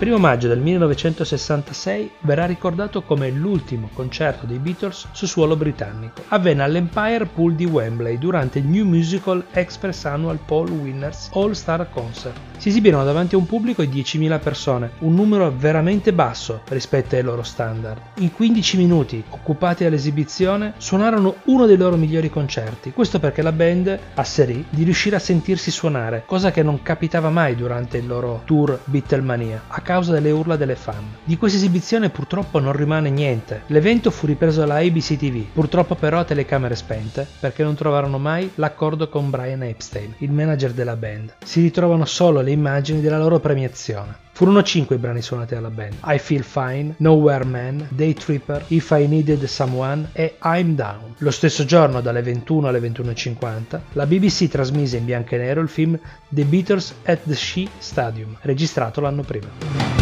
Il 1 maggio del 1966 verrà ricordato come l'ultimo concerto dei Beatles su suolo britannico. Avvenne all'Empire Pool di Wembley durante il New Musical Express Annual Paul Winners All-Star Concert. Si esibirono davanti a un pubblico di 10.000 persone, un numero veramente basso rispetto ai loro standard. In 15 minuti, occupati all'esibizione, suonarono uno dei loro migliori concerti. Questo perché la band asserì di riuscire a sentirsi suonare, cosa che non capitava mai durante il loro tour Beatlemania, a causa delle urla delle fan. Di questa esibizione purtroppo non rimane niente. L'evento fu ripreso alla ABC TV, purtroppo però a telecamere spente, perché non trovarono mai l'accordo con Brian Epstein, il manager della band. Si ritrovano solo le immagini della loro premiazione. Furono 5 i brani suonati alla band: I Feel Fine, Nowhere Man, Day Tripper, If I Needed Someone e I'm Down. Lo stesso giorno, dalle 21 alle 21.50, la BBC trasmise in bianco e nero il film The Beatles at the Shea Stadium, registrato l'anno prima.